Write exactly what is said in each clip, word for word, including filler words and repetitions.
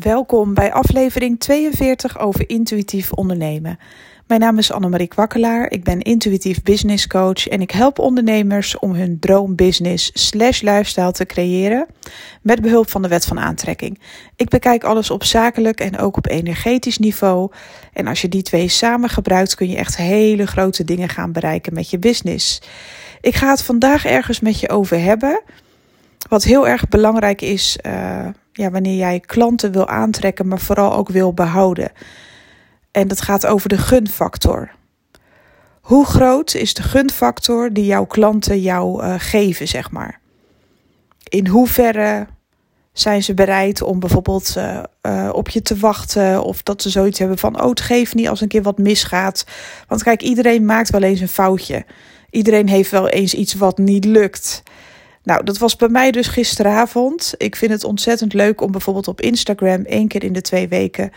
Welkom bij aflevering tweeënveertig over intuïtief ondernemen. Mijn naam is Annemarie Kwakkelaar, ik ben intuïtief business coach en ik help ondernemers om hun droombusiness slash lifestyle te creëren met behulp van de wet van aantrekking. Ik bekijk alles op zakelijk en ook op energetisch niveau en als je die twee samen gebruikt kun je echt hele grote dingen gaan bereiken met je business. Ik ga het vandaag ergens met je over hebben, wat heel erg belangrijk is uh, ja, wanneer jij klanten wil aantrekken, maar vooral ook wil behouden. En dat gaat over de gunfactor. Hoe groot is de gunfactor die jouw klanten jou uh, geven, zeg maar? In hoeverre zijn ze bereid om bijvoorbeeld uh, uh, op je te wachten, of dat ze zoiets hebben van, oh, het geeft niet als een keer wat misgaat. Want kijk, iedereen maakt wel eens een foutje. Iedereen heeft wel eens iets wat niet lukt. Nou, dat was bij mij dus gisteravond. Ik vind het ontzettend leuk om bijvoorbeeld op Instagram één keer in de twee weken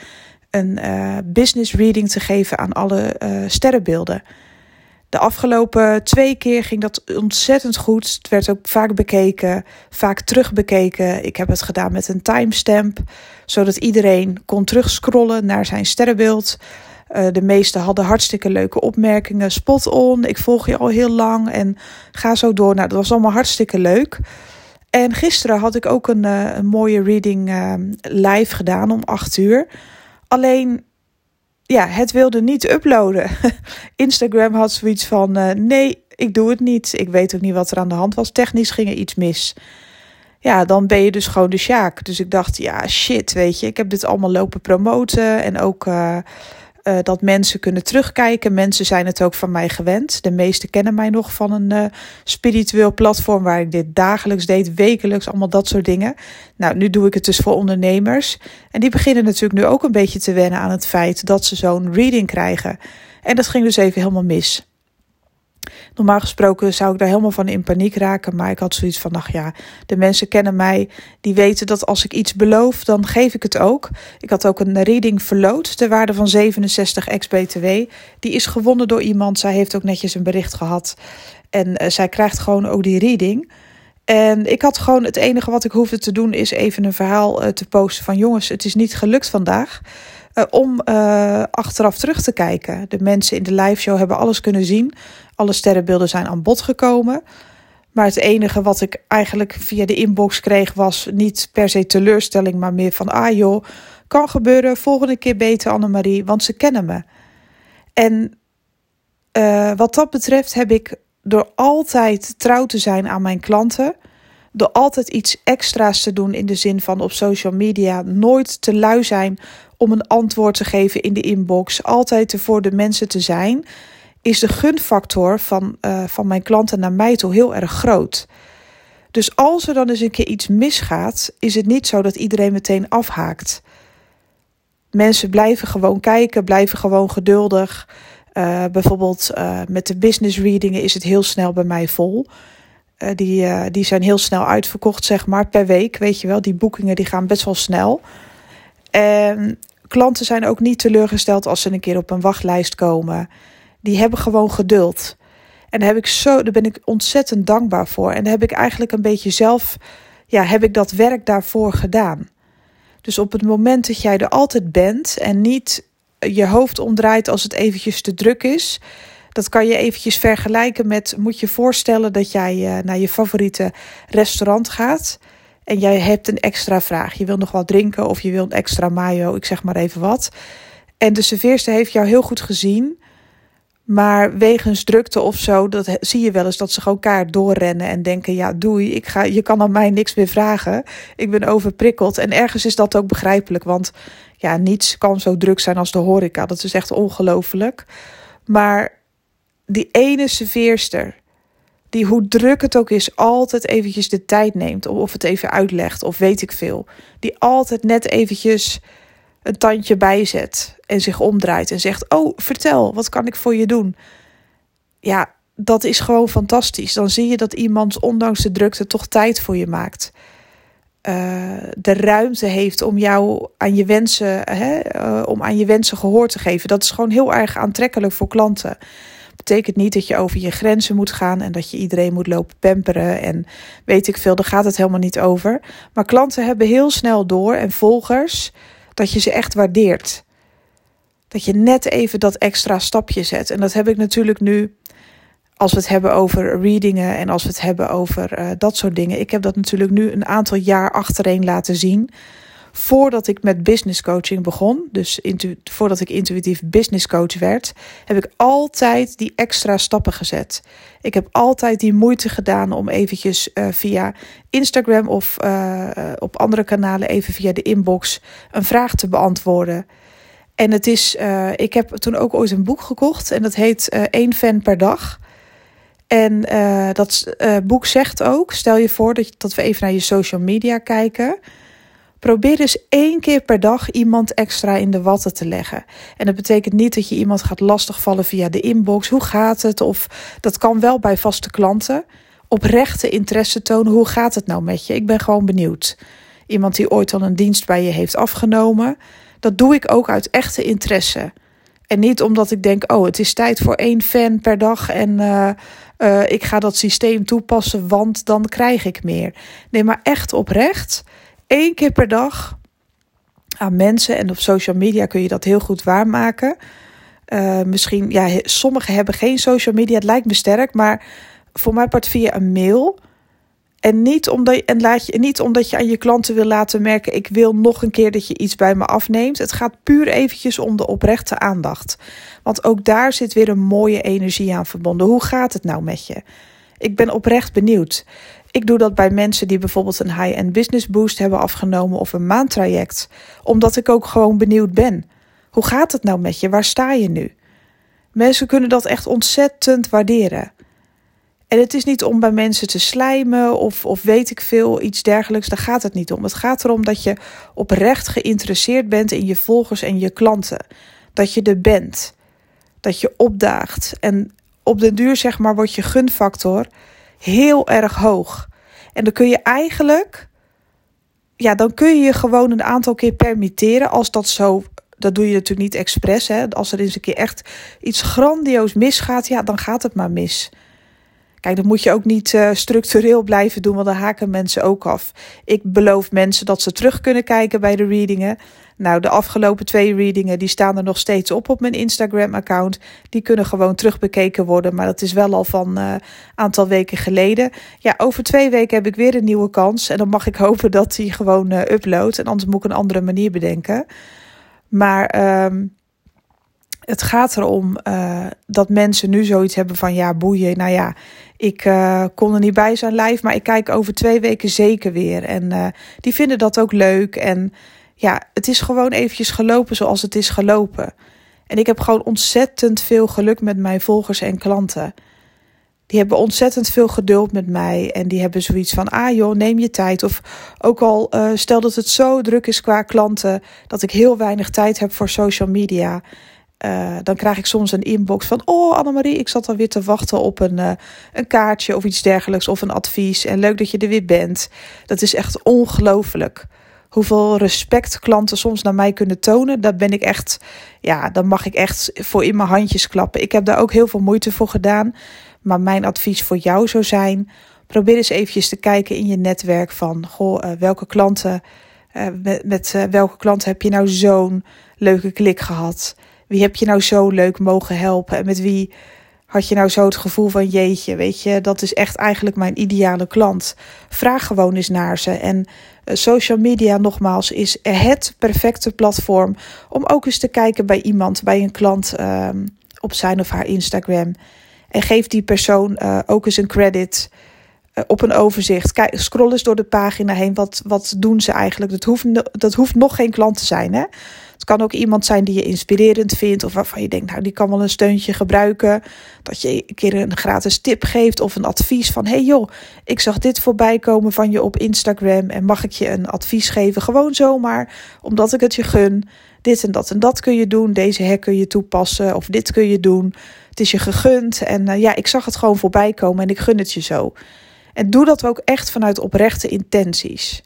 een uh, business reading te geven aan alle uh, sterrenbeelden. De afgelopen twee keer ging dat ontzettend goed. Het werd ook vaak bekeken, vaak terugbekeken. Ik heb het gedaan met een timestamp, zodat iedereen kon terugscrollen naar zijn sterrenbeeld. Uh, de meesten hadden hartstikke leuke opmerkingen. Spot on, ik volg je al heel lang en ga zo door. Nou, dat was allemaal hartstikke leuk. En gisteren had ik ook een, uh, een mooie reading uh, live gedaan om acht uur. Alleen, ja, het wilde niet uploaden. Instagram had zoiets van, uh, nee, ik doe het niet. Ik weet ook niet wat er aan de hand was. Technisch ging er iets mis. Ja, dan ben je dus gewoon de sjaak. Dus ik dacht, ja, shit, weet je. Ik heb dit allemaal lopen promoten. En ook uh, uh, dat mensen kunnen terugkijken. Mensen zijn het ook van mij gewend. De meesten kennen mij nog van een uh, spiritueel platform waar ik dit dagelijks deed, wekelijks, allemaal dat soort dingen. Nou, nu doe ik het dus voor ondernemers. En die beginnen natuurlijk nu ook een beetje te wennen aan het feit dat ze zo'n reading krijgen. En dat ging dus even helemaal mis. Normaal gesproken zou ik daar helemaal van in paniek raken, maar ik had zoiets van, ach ja, de mensen kennen mij, die weten dat als ik iets beloof, dan geef ik het ook. Ik had ook een reading verloot, ter waarde van zevenenzestig ex-B T W. Die is gewonnen door iemand, zij heeft ook netjes een bericht gehad en uh, zij krijgt gewoon ook die reading. En ik had gewoon, het enige wat ik hoefde te doen is even een verhaal uh, te posten van, jongens, het is niet gelukt vandaag. Uh, om uh, achteraf terug te kijken. De mensen in de liveshow hebben alles kunnen zien. Alle sterrenbeelden zijn aan bod gekomen. Maar het enige wat ik eigenlijk via de inbox kreeg was niet per se teleurstelling, maar meer van, ah joh, kan gebeuren, volgende keer beter Annemarie, want ze kennen me. En uh, wat dat betreft heb ik door altijd trouw te zijn aan mijn klanten, door altijd iets extra's te doen in de zin van op social media, nooit te lui zijn om een antwoord te geven in de inbox, altijd er voor de mensen te zijn, is de gunfactor van, uh, van mijn klanten naar mij toe heel erg groot. Dus als er dan eens een keer iets misgaat, is het niet zo dat iedereen meteen afhaakt. Mensen blijven gewoon kijken, blijven gewoon geduldig. Uh, bijvoorbeeld uh, met de business readingen is het heel snel bij mij vol. Uh, die, uh, die zijn heel snel uitverkocht, zeg maar, per week. Weet je wel, die boekingen die gaan best wel snel. En klanten zijn ook niet teleurgesteld als ze een keer op een wachtlijst komen. Die hebben gewoon geduld. En daar, heb ik zo, daar ben ik ontzettend dankbaar voor. En daar heb ik eigenlijk een beetje zelf, ja, heb ik dat werk daarvoor gedaan. Dus op het moment dat jij er altijd bent en niet je hoofd omdraait als het eventjes te druk is, dat kan je eventjes vergelijken met, moet je voorstellen dat jij naar je favoriete restaurant gaat en jij hebt een extra vraag. Je wil nog wat drinken of je wil een extra mayo, ik zeg maar even wat. En de serveerster heeft jou heel goed gezien, maar wegens drukte of zo, dat zie je wel eens dat ze gewoon kaart doorrennen en denken, ja doei, ik ga, je kan aan mij niks meer vragen. Ik ben overprikkeld. En ergens is dat ook begrijpelijk, want ja, niets kan zo druk zijn als de horeca. Dat is echt ongelooflijk. Maar die ene serveerster, die hoe druk het ook is, altijd eventjes de tijd neemt, of het even uitlegt, of weet ik veel. Die altijd net eventjes een tandje bijzet en zich omdraait en zegt, oh, vertel, wat kan ik voor je doen? Ja, dat is gewoon fantastisch. Dan zie je dat iemand, ondanks de drukte, toch tijd voor je maakt. Uh, de ruimte heeft om jou aan je wensen, hè, uh, om aan je wensen gehoor te geven. Dat is gewoon heel erg aantrekkelijk voor klanten. betekent niet dat je over je grenzen moet gaan en dat je iedereen moet lopen pamperen en weet ik veel, daar gaat het helemaal niet over. Maar klanten hebben heel snel door en volgers dat je ze echt waardeert. Dat je net even dat extra stapje zet. En dat heb ik natuurlijk nu, als we het hebben over readingen en als we het hebben over uh, dat soort dingen. Ik heb dat natuurlijk nu een aantal jaar achtereen laten zien. Voordat ik met business coaching begon, dus intu- voordat ik intuïtief business coach werd, heb ik altijd die extra stappen gezet. Ik heb altijd die moeite gedaan om eventjes uh, via Instagram of uh, op andere kanalen even via de inbox een vraag te beantwoorden. En het is, uh, ik heb toen ook ooit een boek gekocht en dat heet uh, Eén fan per dag. En uh, dat uh, boek zegt ook, stel je voor dat, dat we even naar je social media kijken. Probeer dus één keer per dag iemand extra in de watten te leggen. En dat betekent niet dat je iemand gaat lastigvallen via de inbox. Hoe gaat het? Of dat kan wel bij vaste klanten. Oprechte interesse tonen. Hoe gaat het nou met je? Ik ben gewoon benieuwd. Iemand die ooit al een dienst bij je heeft afgenomen. Dat doe ik ook uit echte interesse. En niet omdat ik denk, oh, het is tijd voor één fan per dag en uh, uh, ik ga dat systeem toepassen, want dan krijg ik meer. Nee, maar echt oprecht. Eén keer per dag aan mensen. En op social media kun je dat heel goed waarmaken. Uh, misschien, ja, sommigen hebben geen social media. Het lijkt me sterk, maar voor mij part via een mail. En niet omdat je, en laat je, niet omdat je aan je klanten wil laten merken, ik wil nog een keer dat je iets bij me afneemt. Het gaat puur eventjes om de oprechte aandacht. Want ook daar zit weer een mooie energie aan verbonden. Hoe gaat het nou met je? Ik ben oprecht benieuwd. Ik doe dat bij mensen die bijvoorbeeld een high-end business boost hebben afgenomen of een maandtraject. Omdat ik ook gewoon benieuwd ben. Hoe gaat het nou met je? Waar sta je nu? Mensen kunnen dat echt ontzettend waarderen. En het is niet om bij mensen te slijmen of, of weet ik veel, iets dergelijks. Daar gaat het niet om. Het gaat erom dat je oprecht geïnteresseerd bent in je volgers en je klanten. Dat je er bent. Dat je opdaagt. En op den duur, zeg maar, wordt je gunfactor heel erg hoog. En dan kun je eigenlijk, ja, dan kun je je gewoon een aantal keer permitteren. Als dat zo, dat doe je natuurlijk niet expres. Hè? Als er eens een keer echt iets grandioos misgaat, ja, dan gaat het maar mis. Kijk, dat moet je ook niet uh, structureel blijven doen, want dan haken mensen ook af. Ik beloof mensen dat ze terug kunnen kijken bij de readingen. Nou, de afgelopen twee readingen, die staan er nog steeds op op mijn Instagram-account. Die kunnen gewoon terugbekeken worden, maar dat is wel al van een uh, aantal weken geleden. Ja, over twee weken heb ik weer een nieuwe kans en dan mag ik hopen dat die gewoon uh, uploadt. En anders moet ik een andere manier bedenken. Maar Uh, Het gaat erom uh, dat mensen nu zoiets hebben van, ja, boeien, nou ja, ik uh, kon er niet bij zijn live, maar ik kijk over twee weken zeker weer. En uh, die vinden dat ook leuk. En ja, het is gewoon eventjes gelopen zoals het is gelopen. En ik heb gewoon ontzettend veel geluk met mijn volgers en klanten. Die hebben ontzettend veel geduld met mij. En die hebben zoiets van, ah joh, neem je tijd. Of ook al uh, stel dat het zo druk is qua klanten, dat ik heel weinig tijd heb voor social media. Uh, dan krijg ik soms een inbox van, oh Annemarie, ik zat alweer te wachten op een, uh, een kaartje of iets dergelijks of een advies. En leuk dat je er weer bent. Dat is echt ongelooflijk. Hoeveel respect klanten soms naar mij kunnen tonen. Daar ben ik echt, ja, dan mag ik echt voor in mijn handjes klappen. Ik heb daar ook heel veel moeite voor gedaan. Maar mijn advies voor jou zou zijn, probeer eens eventjes te kijken in je netwerk van, goh, uh, welke klanten, uh, met, met uh, welke klanten heb je nou zo'n leuke klik gehad? Wie heb je nou zo leuk mogen helpen? En met wie had je nou zo het gevoel van, jeetje, weet je, dat is echt eigenlijk mijn ideale klant. Vraag gewoon eens naar ze. En social media, nogmaals, is het perfecte platform om ook eens te kijken bij iemand, bij een klant um, op zijn of haar Instagram. En geef die persoon uh, ook eens een credit uh, op een overzicht. Kijk, scroll eens door de pagina heen. Wat, wat doen ze eigenlijk? Dat hoeft, dat hoeft nog geen klant te zijn, hè? Het kan ook iemand zijn die je inspirerend vindt of waarvan je denkt, nou, die kan wel een steuntje gebruiken. Dat je een keer een gratis tip geeft of een advies van, hey joh, ik zag dit voorbij komen van je op Instagram en mag ik je een advies geven? Gewoon zomaar, omdat ik het je gun. Dit en dat en dat kun je doen, deze hack kun je toepassen of dit kun je doen. Het is je gegund en uh, ja, ik zag het gewoon voorbij komen en ik gun het je zo. En doe dat ook echt vanuit oprechte intenties.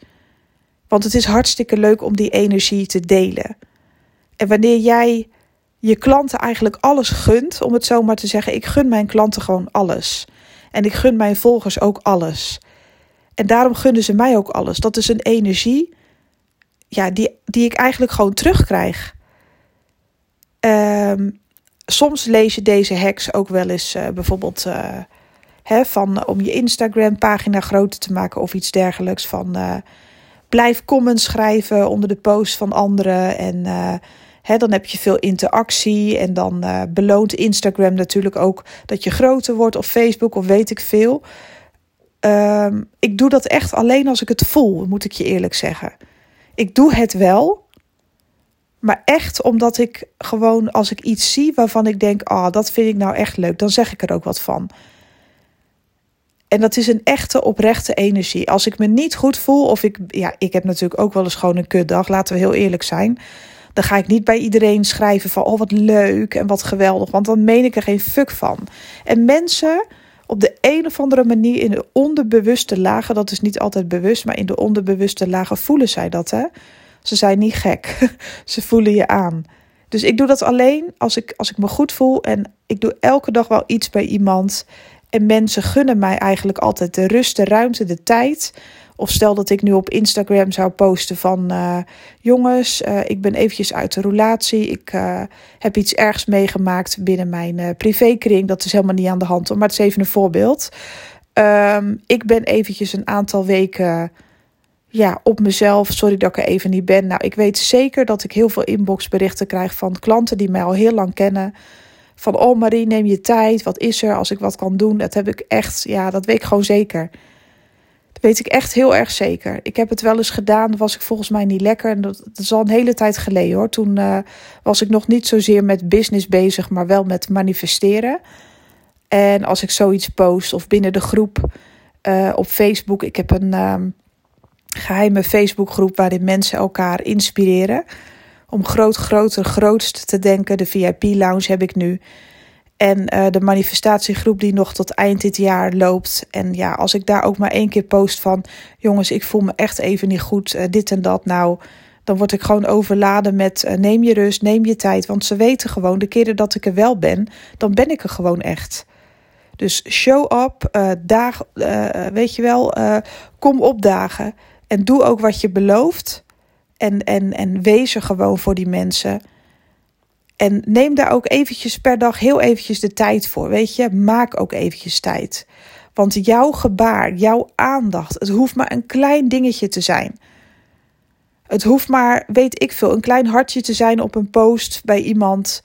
Want het is hartstikke leuk om die energie te delen. En wanneer jij je klanten eigenlijk alles gunt, om het zo maar te zeggen. Ik gun mijn klanten gewoon alles. En ik gun mijn volgers ook alles. En daarom gunnen ze mij ook alles. Dat is een energie ja, die, die ik eigenlijk gewoon terugkrijg. Um, soms lees je deze hacks ook wel eens uh, bijvoorbeeld... Uh, He, van om je Instagram-pagina groter te maken of iets dergelijks. Van uh, blijf comments schrijven onder de posts van anderen. En uh, he, dan heb je veel interactie. En dan uh, beloont Instagram natuurlijk ook dat je groter wordt. Of Facebook, of weet ik veel. Um, ik doe dat echt alleen als ik het voel, moet ik je eerlijk zeggen. Ik doe het wel. Maar echt omdat ik gewoon, als ik iets zie waarvan ik denk... ah, oh, dat vind ik nou echt leuk, dan zeg ik er ook wat van. En dat is een echte, oprechte energie. Als ik me niet goed voel, of ik... Ja, ik heb natuurlijk ook wel eens gewoon een kutdag, laten we heel eerlijk zijn. Dan ga ik niet bij iedereen schrijven van... oh, wat leuk en wat geweldig, want dan meen ik er geen fuck van. En mensen op de een of andere manier in de onderbewuste lagen... dat is niet altijd bewust, maar in de onderbewuste lagen voelen zij dat, hè? Ze zijn niet gek. Ze voelen je aan. Dus ik doe dat alleen als ik, als ik me goed voel. En ik doe elke dag wel iets bij iemand... En mensen gunnen mij eigenlijk altijd de rust, de ruimte, de tijd. Of stel dat ik nu op Instagram zou posten van... Uh, jongens, uh, ik ben eventjes uit de relatie. Ik uh, heb iets ergs meegemaakt binnen mijn uh, privékring. Dat is helemaal niet aan de hand, maar het is even een voorbeeld. Um, ik ben eventjes een aantal weken ja, op mezelf. Sorry dat ik er even niet ben. Nou, ik weet zeker dat ik heel veel inboxberichten krijg van klanten die mij al heel lang kennen... Van, oh Marie, neem je tijd, wat is er, als ik wat kan doen. Dat heb ik echt, ja, dat weet ik gewoon zeker. Dat weet ik echt heel erg zeker. Ik heb het wel eens gedaan, was ik volgens mij niet lekker. En dat, dat is al een hele tijd geleden, hoor. Toen uh, was ik nog niet zozeer met business bezig, maar wel met manifesteren. En als ik zoiets post, of binnen de groep uh, op Facebook. Ik heb een uh, geheime Facebookgroep waarin mensen elkaar inspireren... om groot, groter, grootst te denken. De V I P-lounge heb ik nu. En uh, de manifestatiegroep die nog tot eind dit jaar loopt. En ja, als ik daar ook maar één keer post van... jongens, ik voel me echt even niet goed, uh, dit en dat. Nou, dan word ik gewoon overladen met... Uh, neem je rust, neem je tijd. Want ze weten gewoon, de keren dat ik er wel ben... dan ben ik er gewoon echt. Dus show up, uh, daag, uh, weet je wel, uh, kom opdagen. En doe ook wat je belooft... En, en, en wees er gewoon voor die mensen. En neem daar ook eventjes per dag heel eventjes de tijd voor. Weet je, maak ook eventjes tijd. Want jouw gebaar, jouw aandacht, het hoeft maar een klein dingetje te zijn. Het hoeft maar, weet ik veel, een klein hartje te zijn op een post bij iemand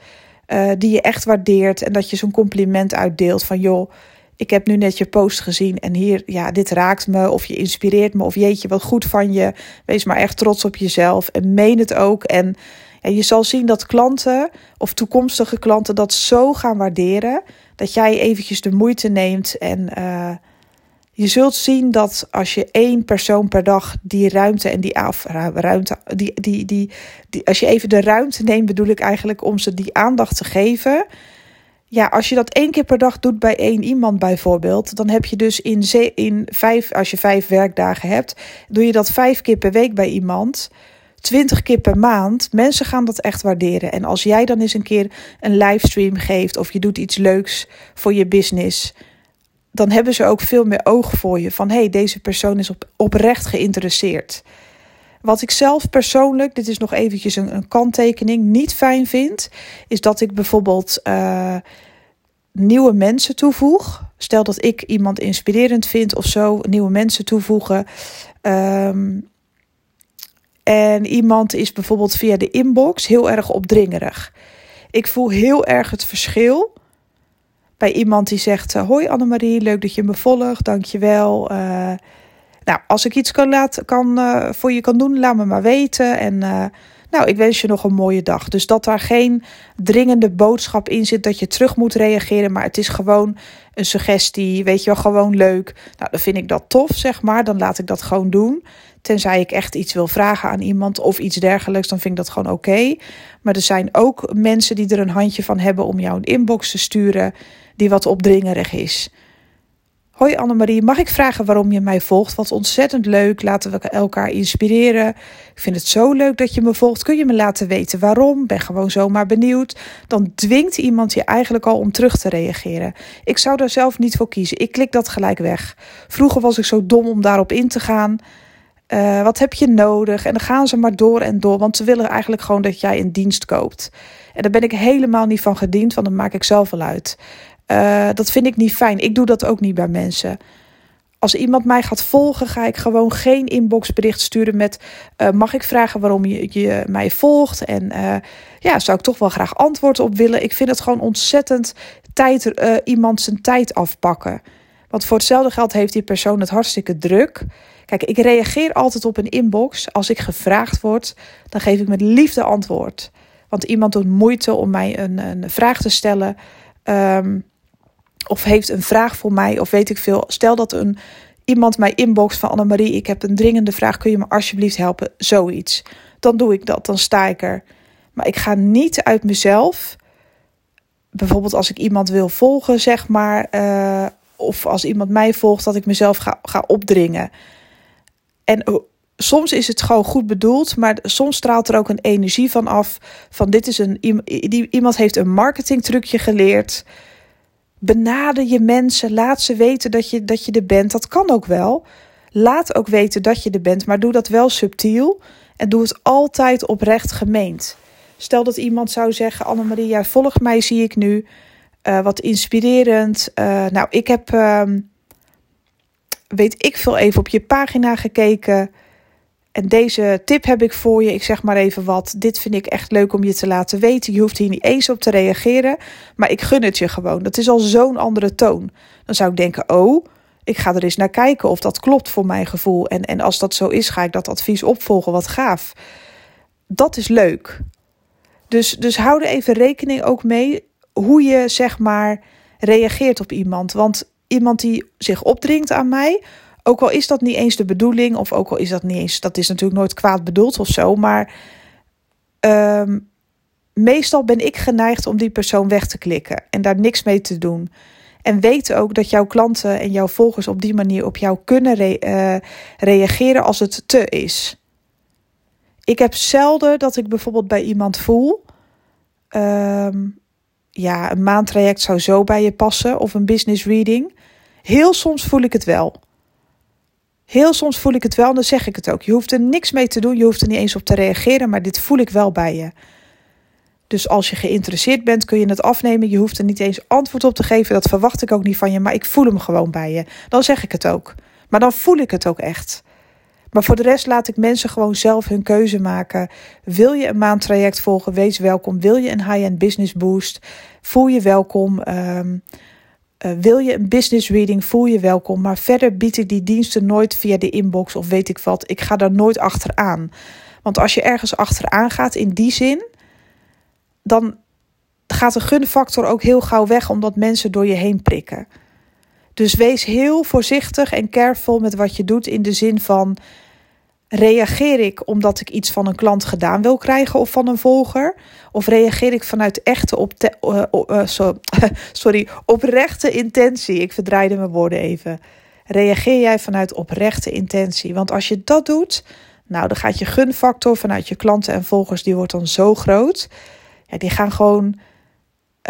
uh, die je echt waardeert. En dat je zo'n compliment uitdeelt van joh, ik heb nu net je post gezien en hier, ja, dit raakt me of je inspireert me of jeetje, wat goed van je. Wees maar echt trots op jezelf en meen het ook. En ja, je zal zien dat klanten of toekomstige klanten dat zo gaan waarderen. Dat jij eventjes de moeite neemt en uh, je zult zien dat als je één persoon per dag die ruimte en die af, ruimte, die, die, die, die, als je even de ruimte neemt bedoel ik eigenlijk om ze die aandacht te geven... Ja, als je dat één keer per dag doet bij één iemand bijvoorbeeld... dan heb je dus in, ze- in vijf, als je vijf werkdagen hebt... doe je dat vijf keer per week bij iemand, twintig keer per maand. Mensen gaan dat echt waarderen. En als jij dan eens een keer een livestream geeft... of je doet iets leuks voor je business... dan hebben ze ook veel meer oog voor je. Van, hé, hey, deze persoon is op, oprecht geïnteresseerd. Wat ik zelf persoonlijk, dit is nog eventjes een, een kanttekening, niet fijn vind... is dat ik bijvoorbeeld uh, nieuwe mensen toevoeg. Stel dat ik iemand inspirerend vind of zo, nieuwe mensen toevoegen. Um, en iemand is bijvoorbeeld via de inbox heel erg opdringerig. Ik voel heel erg het verschil bij iemand die zegt... Uh, hoi Annemarie, leuk dat je me volgt, dankjewel... Uh, Nou, als ik iets kan laten, kan, uh, voor je kan doen, laat me maar weten. En uh, nou, ik wens je nog een mooie dag. Dus dat daar geen dringende boodschap in zit dat je terug moet reageren. Maar het is gewoon een suggestie, weet je wel, gewoon leuk. Nou, dan vind ik dat tof, zeg maar. Dan laat ik dat gewoon doen. Tenzij ik echt iets wil vragen aan iemand of iets dergelijks, dan vind ik dat gewoon oké. Okay. Maar er zijn ook mensen die er een handje van hebben om jou een inbox te sturen die wat opdringerig is. Hoi Annemarie, mag ik vragen waarom je mij volgt? Wat ontzettend leuk, laten we elkaar inspireren. Ik vind het zo leuk dat je me volgt. Kun je me laten weten waarom? Ben gewoon zomaar benieuwd. Dan dwingt iemand je eigenlijk al om terug te reageren. Ik zou daar zelf niet voor kiezen. Ik klik dat gelijk weg. Vroeger was ik zo dom om daarop in te gaan. Uh, wat heb je nodig? En dan gaan ze maar door en door. Want ze willen eigenlijk gewoon dat jij een dienst koopt. En daar ben ik helemaal niet van gediend, want dan maak ik zelf wel uit. Uh, dat vind ik niet fijn. Ik doe dat ook niet bij mensen. Als iemand mij gaat volgen, ga ik gewoon geen inboxbericht sturen met... Uh, mag ik vragen waarom je, je mij volgt? En uh, ja, zou ik toch wel graag antwoord op willen. Ik vind het gewoon ontzettend tijd, uh, iemand zijn tijd afpakken. Want voor hetzelfde geld heeft die persoon het hartstikke druk. Kijk, ik reageer altijd op een inbox. Als ik gevraagd word, dan geef ik met liefde antwoord. Want iemand doet moeite om mij een, een vraag te stellen... Um, of heeft een vraag voor mij, of weet ik veel. Stel dat een, iemand mij inboxt van Annemarie, ik heb een dringende vraag, kun je me alsjeblieft helpen? Zoiets. Dan doe ik dat, dan sta ik er. Maar ik ga niet uit mezelf, bijvoorbeeld als ik iemand wil volgen, zeg maar... Uh, of als iemand mij volgt, dat ik mezelf ga, ga opdringen. En... Uh, Soms is het gewoon goed bedoeld, maar soms straalt er ook een energie van af. Van dit is een iemand heeft een marketingtrucje geleerd. Benader je mensen, laat ze weten dat je, dat je er bent. Dat kan ook wel. Laat ook weten dat je er bent, maar doe dat wel subtiel. En doe het altijd oprecht gemeend. Stel dat iemand zou zeggen, Annemarie, jij volgt mij, zie ik nu. Uh, wat inspirerend. Uh, nou, ik heb, uh, weet ik veel, even op je pagina gekeken... En deze tip heb ik voor je, ik zeg maar even wat. Dit vind ik echt leuk om je te laten weten. Je hoeft hier niet eens op te reageren, maar ik gun het je gewoon. Dat is al zo'n andere toon. Dan zou ik denken, oh, ik ga er eens naar kijken of dat klopt voor mijn gevoel. En, en als dat zo is, ga ik dat advies opvolgen, wat gaaf. Dat is leuk. Dus, dus hou er even rekening ook mee hoe je, zeg maar, reageert op iemand. Want iemand die zich opdringt aan mij... Ook al is dat niet eens de bedoeling, of ook al is dat niet eens... dat is natuurlijk nooit kwaad bedoeld of zo, maar... Um, meestal ben ik geneigd om die persoon weg te klikken en daar niks mee te doen. En weet ook dat jouw klanten en jouw volgers op die manier op jou kunnen re- uh, reageren als het te is. Ik heb zelden dat ik bijvoorbeeld bij iemand voel... Um, ja, een maandtraject zou zo bij je passen of een business reading. Heel soms voel ik het wel... Heel soms voel ik het wel en dan zeg ik het ook. Je hoeft er niks mee te doen, je hoeft er niet eens op te reageren... maar dit voel ik wel bij je. Dus als je geïnteresseerd bent, kun je het afnemen. Je hoeft er niet eens antwoord op te geven. Dat verwacht ik ook niet van je, maar ik voel hem gewoon bij je. Dan zeg ik het ook. Maar dan voel ik het ook echt. Maar voor de rest laat ik mensen gewoon zelf hun keuze maken. Wil je een maandtraject volgen, wees welkom. Wil je een high-end business boost, voel je welkom... Um, Uh, wil je een business reading, voel je welkom. Maar verder bied ik die diensten nooit via de inbox of weet ik wat. Ik ga daar nooit achteraan. Want als je ergens achteraan gaat in die zin... dan gaat de gunfactor ook heel gauw weg... omdat mensen door je heen prikken. Dus wees heel voorzichtig en careful met wat je doet... in de zin van... reageer ik omdat ik iets van een klant gedaan wil krijgen of van een volger? Of reageer ik vanuit echte op te, uh, uh, so, sorry, oprechte intentie? Ik verdraaide mijn woorden even. Reageer jij vanuit oprechte intentie? Want als je dat doet, nou, dan gaat je gunfactor vanuit je klanten en volgers... die wordt dan zo groot. Ja, die gaan gewoon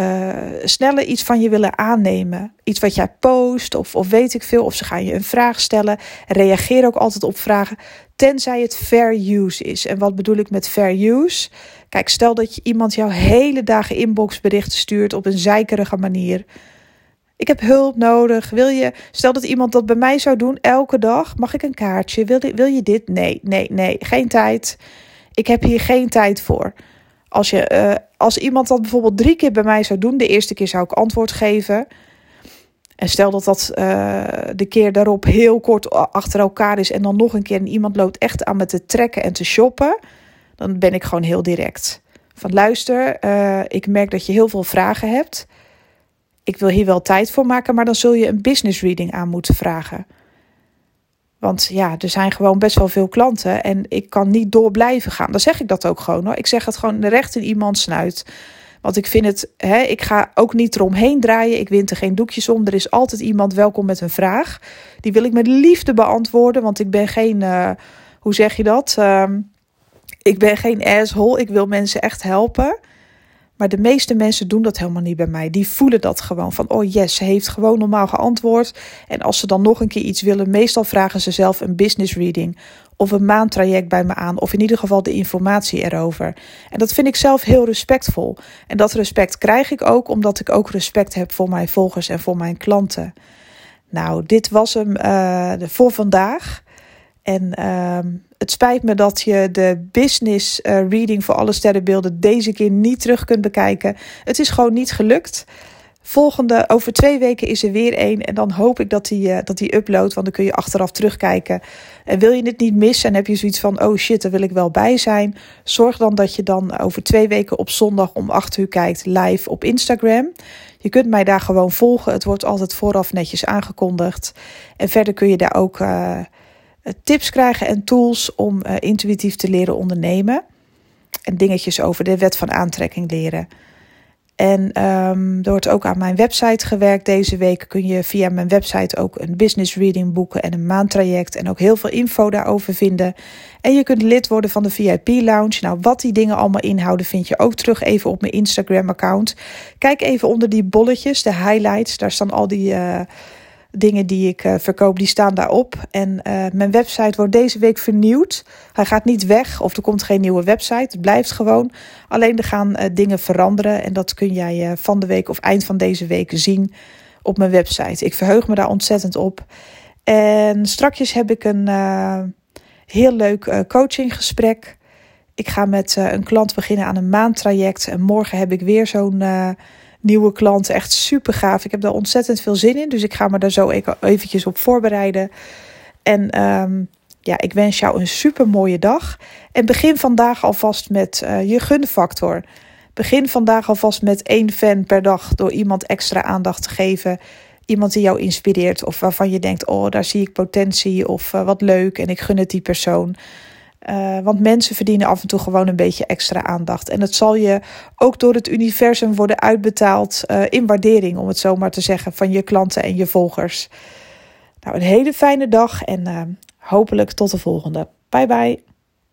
uh, sneller iets van je willen aannemen. Iets wat jij post of, of weet ik veel. Of ze gaan je een vraag stellen. Reageer ook altijd op vragen... tenzij het fair use is. En wat bedoel ik met fair use? Kijk, stel dat je iemand jouw hele dagen inboxberichten stuurt... op een zeikerige manier. Ik heb hulp nodig. Wil je? Stel dat iemand dat bij mij zou doen elke dag. Mag ik een kaartje? Wil je, wil je dit? Nee, nee, nee. Geen tijd. Ik heb hier geen tijd voor. Als, je, uh, als iemand dat bijvoorbeeld drie keer bij mij zou doen... de eerste keer zou ik antwoord geven... En stel dat dat uh, de keer daarop heel kort achter elkaar is... en dan nog een keer en iemand loopt echt aan me te trekken en te shoppen... dan ben ik gewoon heel direct. Van luister, uh, ik merk dat je heel veel vragen hebt. Ik wil hier wel tijd voor maken, maar dan zul je een business reading aan moeten vragen. Want ja, er zijn gewoon best wel veel klanten en ik kan niet door blijven gaan. Dan zeg ik dat ook gewoon hoor. Ik zeg het gewoon recht in iemands snuit... Want ik vind het, hè, ik ga ook niet eromheen draaien. Ik wind er geen doekjes om. Er is altijd iemand welkom met een vraag. Die wil ik met liefde beantwoorden. Want ik ben geen, uh, hoe zeg je dat? Uh, ik ben geen asshole. Ik wil mensen echt helpen. Maar de meeste mensen doen dat helemaal niet bij mij. Die voelen dat gewoon van, oh yes, ze heeft gewoon normaal geantwoord. En als ze dan nog een keer iets willen, meestal vragen ze zelf een business reading of een maandtraject bij me aan. Of in ieder geval de informatie erover. En dat vind ik zelf heel respectvol. En dat respect krijg ik ook, omdat ik ook respect heb voor mijn volgers en voor mijn klanten. Nou, dit was hem uh, voor vandaag. En uh, het spijt me dat je de business uh, reading voor alle sterrenbeelden deze keer niet terug kunt bekijken. Het is gewoon niet gelukt. Volgende, over twee weken is er weer één. En dan hoop ik dat die, uh, dat die upload, want dan kun je achteraf terugkijken. En wil je dit niet missen en heb je zoiets van, oh shit, daar wil ik wel bij zijn. Zorg dan dat je dan over twee weken op zondag om acht uur kijkt live op Instagram. Je kunt mij daar gewoon volgen. Het wordt altijd vooraf netjes aangekondigd. En verder kun je daar ook Uh, tips krijgen en tools om uh, intuïtief te leren ondernemen. En dingetjes over de wet van aantrekking leren. En um, er wordt ook aan mijn website gewerkt. Deze week kun je via mijn website ook een business reading boeken en een maandtraject. En ook heel veel info daarover vinden. En je kunt lid worden van de V I P lounge. Nou, wat die dingen allemaal inhouden vind je ook terug even op mijn Instagram account. Kijk even onder die bolletjes, de highlights. Daar staan al die Uh, Dingen die ik uh, verkoop, die staan daarop. En uh, mijn website wordt deze week vernieuwd. Hij gaat niet weg of er komt geen nieuwe website. Het blijft gewoon. Alleen er gaan uh, dingen veranderen. En dat kun jij uh, van de week of eind van deze week zien op mijn website. Ik verheug me daar ontzettend op. En strakjes heb ik een uh, heel leuk uh, coachinggesprek. Ik ga met uh, een klant beginnen aan een maandtraject. En morgen heb ik weer zo'n Uh, nieuwe klanten, echt super gaaf. Ik heb daar ontzettend veel zin in, dus ik ga me daar zo eventjes op voorbereiden. En um, ja, ik wens jou een super mooie dag. En begin vandaag alvast met uh, je gunfactor. Begin vandaag alvast met één fan per dag door iemand extra aandacht te geven. Iemand die jou inspireert of waarvan je denkt, oh, daar zie ik potentie of uh, wat leuk en ik gun het die persoon. Uh, want mensen verdienen af en toe gewoon een beetje extra aandacht. En dat zal je ook door het universum worden uitbetaald uh, in waardering, om het zo maar te zeggen, van je klanten en je volgers. Nou, een hele fijne dag en uh, hopelijk tot de volgende. Bye bye.